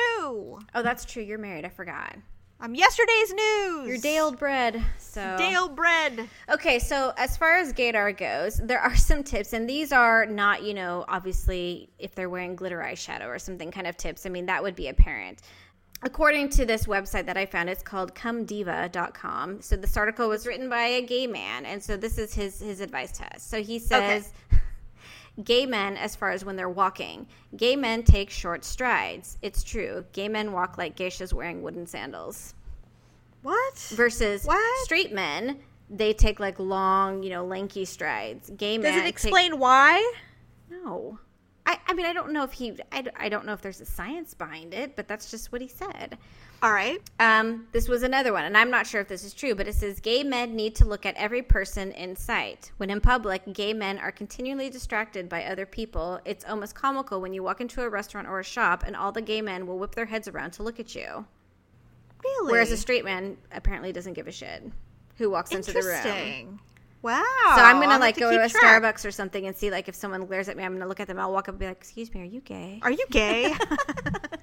Oh, that's true. You're married. I forgot. Um, yesterday's news. Your day old bread. So day old bread. Okay, so as far as gaydar goes, there are some tips, and these are not, you know, obviously if they're wearing glitter eyeshadow or something kind of tips. I mean, that would be apparent. According to this website that I found, it's called comediva dot com. So this article was written by a gay man, and so this is his his advice to us. So he says, okay. Gay men, as far as when they're walking, gay men take short strides. It's true. Gay men walk like geishas wearing wooden sandals. What? Versus what? Straight men, they take like long, you know, lanky strides. Gay men. Does it explain take... why? No. I, I mean, I don't know if he, I, I don't know if there's a science behind it, but that's just what he said. All right. Um, this was another one, and I'm not sure if this is true, but it says gay men need to look at every person in sight. When in public, gay men are continually distracted by other people. It's almost comical when you walk into a restaurant or a shop, and all the gay men will whip their heads around to look at you. Really? Whereas a straight man apparently doesn't give a shit who walks into the room. Interesting. Wow. So I'm going to like go to a track. Starbucks or something and see like if someone glares at me, I'm going to look at them. I'll walk up and be like, excuse me, are you gay? Are you gay?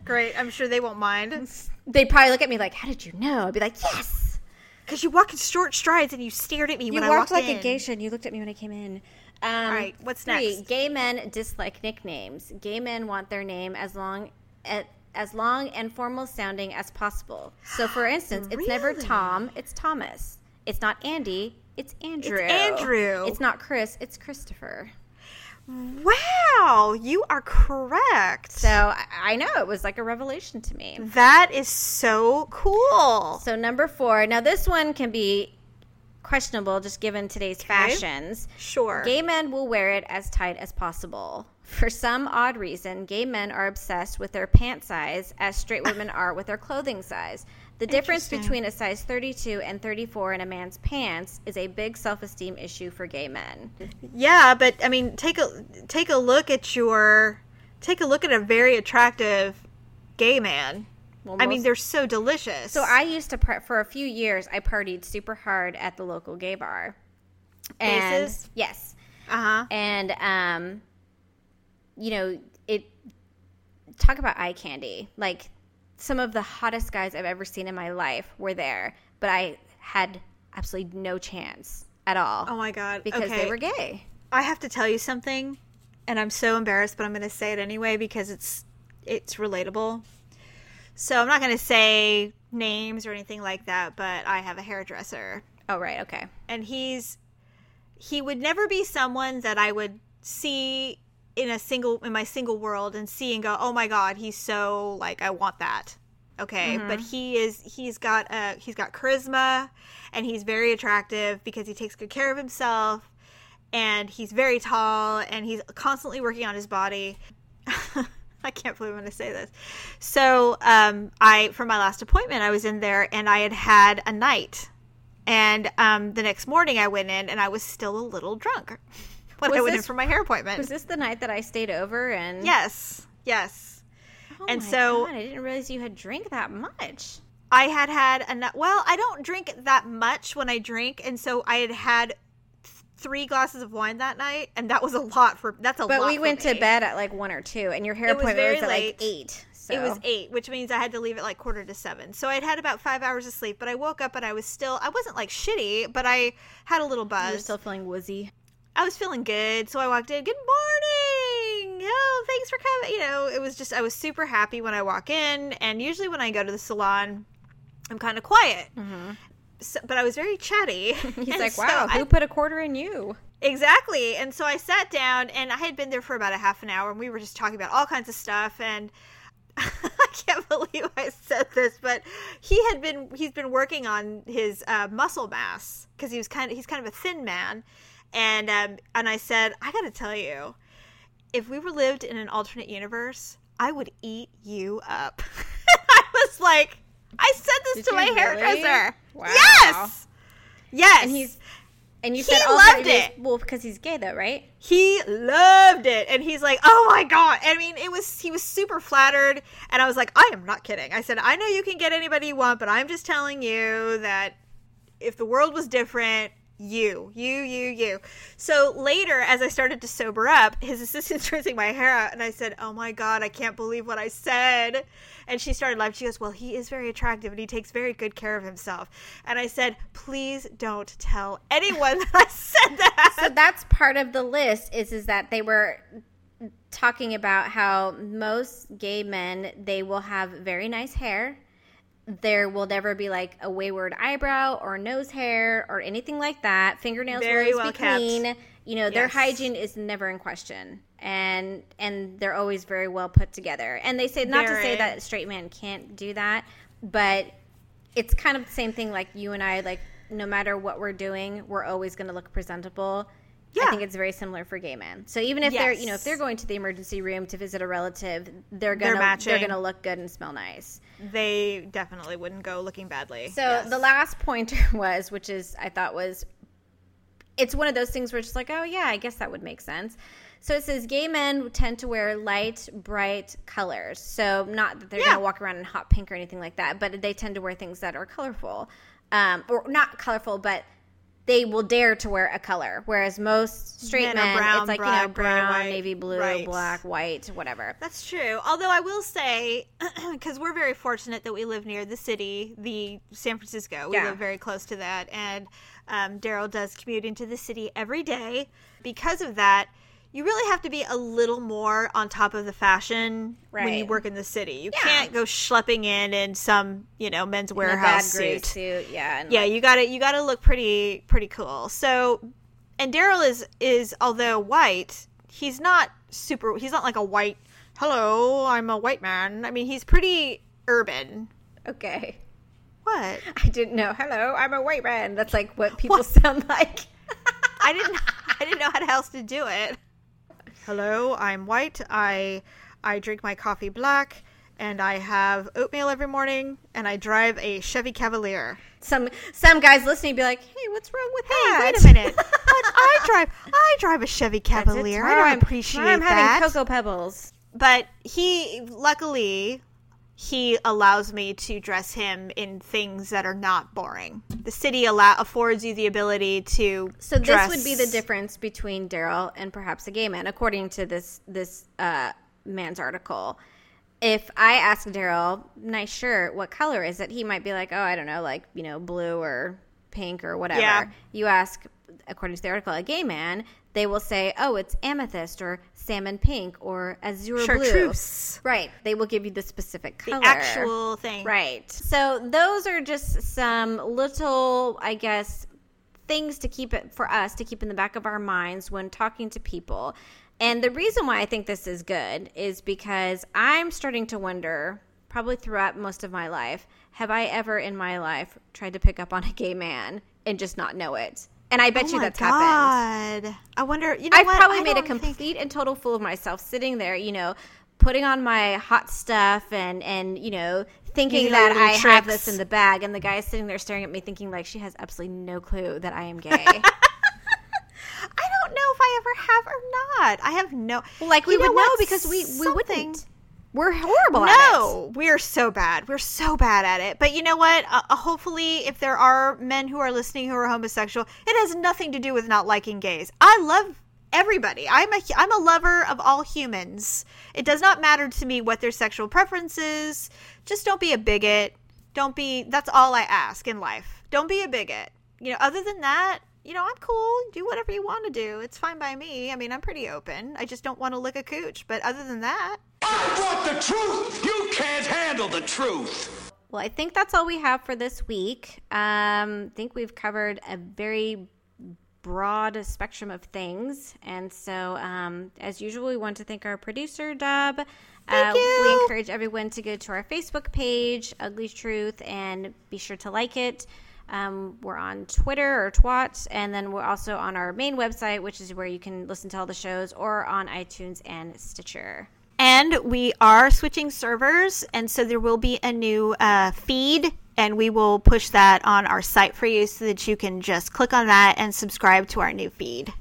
Great. I'm sure they won't mind. They'd probably look at me like, how did you know? I'd be like, yes. Because you walk in short strides and you stared at me you when I walked like in. You walked like a geisha and you looked at me when I came in. Um, All right. What's three, next? Gay men dislike nicknames. Gay men want their name as long as... as long and formal sounding as possible. So for instance, really? It's never Tom, it's Thomas. It's not Andy, it's Andrew. It's Andrew. It's not Chris, it's Christopher. Wow, you are correct. So I, I know, it was like a revelation to me. That is so cool. So number four, now this one can be questionable just given today's okay. fashions. Sure. Gay men will wear it as tight as possible. For some odd reason, gay men are obsessed with their pant size as straight women are with their clothing size. The difference between a size thirty-two and thirty-four in a man's pants is a big self-esteem issue for gay men. Yeah, but I mean, take a take a look at your take a look at a very attractive gay man. Well, most, I mean, they're so delicious. So I used to for a few years I partied super hard at the local gay bar. And, Faces? Yes. Uh huh. And um, you know it. talk about eye candy. Like, some of the hottest guys I've ever seen in my life were there, but I had absolutely no chance at all. Oh, my God. Because okay. they were gay. I have to tell you something, and I'm so embarrassed, but I'm going to say it anyway because it's it's relatable. So I'm not going to say names or anything like that, but I have a hairdresser. Oh, right. Okay. And he's he would never be someone that I would see in a single in my single world and see and go, oh, my God, he's so, like, I want that. Okay, mm-hmm. But he is he's got a he's got charisma, and he's very attractive because he takes good care of himself, and he's very tall, and he's constantly working on his body. I can't believe I'm going to say this. So, um, I for my last appointment, I was in there, and I had had a night, and um, the next morning I went in, and I was still a little drunk when was I went this, in for my hair appointment. Was this the night that I stayed over? And yes, yes. Oh and my so God, I didn't realize you had drank that much. I had had enough. Well, I don't drink that much when I drink. And so I had had th- three glasses of wine that night. And that was a lot for that's a but lot. But we for went me. to bed at like one or two. And your hair it appointment was, was at late. like eight. So. It was eight, which means I had to leave at like quarter to seven. So I'd had about five hours of sleep. But I woke up and I was still I wasn't like shitty, but I had a little buzz. You were still feeling woozy. I was feeling good. So I walked in. Good morning. Oh, thanks for coming. You know, it was just, I was super happy when I walk in. And usually when I go to the salon, I'm kind of quiet. Mm-hmm. So, but I was very chatty. He's and like, wow, so who I, put a quarter in you? Exactly. And so I sat down, and I had been there for about a half an hour, and we were just talking about all kinds of stuff. And I can't believe I said this, but he had been, he's been working on his uh, muscle mass because he was kind of, he's kind of a thin man. And, um, and I said, I got to tell you, if we were lived in an alternate universe, I would eat you up. I was like, I said this Did to my really? hairdresser. Wow. Yes. Yes. And he's and you he said loved it. Well, because he's gay though, right? He loved it. And he's like, oh my God. I mean, it was he was super flattered, and I was like, I am not kidding. I said, I know you can get anybody you want, but I'm just telling you that if the world was different, You, you, you, you. So later, as I started to sober up, his assistant's rinsing my hair out, and I said, oh my God, I can't believe what I said. And she started laughing. She goes, well, he is very attractive, and he takes very good care of himself. And I said, please don't tell anyone that I said that. So that's part of the list is, is that they were talking about how most gay men, they will have very nice hair. There will never be like a wayward eyebrow or nose hair or anything like that. Fingernails Very will always well be clean. Kept. You know, yes. Their hygiene is never in question. And and they're always very well put together. And they say not very. to say that a straight man can't do that, but it's kind of the same thing like you and I, like no matter what we're doing, we're always going to look presentable. Yeah. I think it's very similar for gay men. So even if yes. they're, you know, if they're going to the emergency room to visit a relative, they're going to they're going to look good and smell nice. They definitely wouldn't go looking badly. So yes. the last pointer was, which is I thought was, it's one of those things where it's just like, oh yeah, I guess that would make sense. So it says gay men tend to wear light, bright colors. So not that they're yeah. going to walk around in hot pink or anything like that, but they tend to wear things that are colorful, um, or not colorful, but they will dare to wear a color, whereas most straight men, men brown, it's like, brown, you know, brown, brown white, navy blue, right. black, white, whatever. That's true. Although I will say, because we're very fortunate that we live near the city, the San Francisco. We yeah. live very close to that. And um, Daryl does commute into the city every day. Because of that, you really have to be a little more on top of the fashion right. when you work in the city. You yeah. can't go schlepping in in some, you know, men's warehouse in a bad suit. Gray suit. Yeah, and yeah, like- you got to you got to look pretty pretty cool. So, and Daryl is is although white, he's not super. He's not like a white. Hello, I'm a white man. I mean, he's pretty urban. Okay. What? I didn't know. Hello, I'm a white man. That's like what people what? sound like. I didn't. I didn't know how else to do it. Hello, I'm white, I I drink my coffee black, and I have oatmeal every morning, and I drive a Chevy Cavalier. Some some guys listening be like, hey, what's wrong with hey, that? Wait a minute. But I drive I drive a Chevy Cavalier. I don't appreciate that. I'm having Cocoa Pebbles. But he, luckily, he allows me to dress him in things that are not boring. The city allow- affords you the ability to So dress. This would be the difference between Daryl and perhaps a gay man, according to this this uh, man's article. if I ask Daryl, nice shirt, what color is it? He might be like, oh, I don't know, like, you know, blue or pink or whatever. Yeah. You ask, according to the article, a gay man, they will say, oh, it's amethyst or salmon pink or azure chartreuse. Blue. Right. They will give you the specific color. The actual thing. Right. So those are just some little, I guess, things to keep it for us to keep in the back of our minds when talking to people. And the reason why I think this is good is because I'm starting to wonder, probably throughout most of my life, have I ever in my life tried to pick up on a gay man and just not know it? And I bet oh you that's God. happened. I wonder, you know I've what? probably I made a complete think... and total fool of myself sitting there, you know, putting on my hot stuff and, and you know, thinking you that I tricks. have this in the bag. And the guy is sitting there staring at me thinking, like, she has absolutely no clue that I am gay. Know if I ever have or not. I have no well, like we you know would know because we, we wouldn't. We're horrible no, at it. No, we're so bad. We're so bad at it. But you know what? Uh, hopefully, if there are men who are listening who are homosexual, it has nothing to do with not liking gays. I love everybody. I'm a I'm a lover of all humans. It does not matter to me what their sexual preference is. Just don't be a bigot. Don't be. That's all I ask in life. Don't be a bigot. You know. Other than that. You know, I'm cool. Do whatever you want to do. It's fine by me. I mean, I'm pretty open. I just don't want to lick a cooch. But other than that... I want the truth! You can't handle the truth! Well, I think that's all we have for this week. Um, I think we've covered a very broad spectrum of things. And so, um, as usual, we want to thank our producer, Dub. Thank uh, you! We encourage everyone to go to our Facebook page, Ugly Truth, and be sure to like it. Um, we're on Twitter or Twat, and then we're also on our main website, which is where you can listen to all the shows, or on iTunes and Stitcher. And we are switching servers, and so there will be a new uh, feed, and we will push that on our site for you so that you can just click on that and subscribe to our new feed.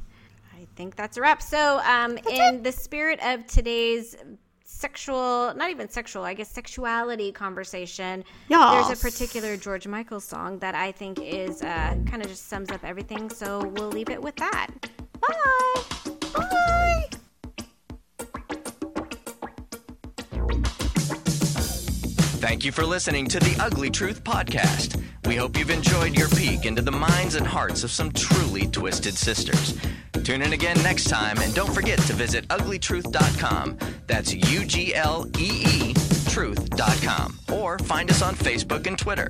I think that's a wrap. So um, in it. the spirit of today's sexual, not even sexual, I guess sexuality conversation. Yes. There's a particular George Michael song that I think is uh, kind of just sums up everything. So we'll leave it with that. Bye. Bye. Thank you for listening to the Ugly Truth Podcast. We hope you've enjoyed your peek into the minds and hearts of some truly twisted sisters. Tune in again next time, and don't forget to visit ugly truth dot com. That's U G L E E truth dot com. Or find us on Facebook and Twitter.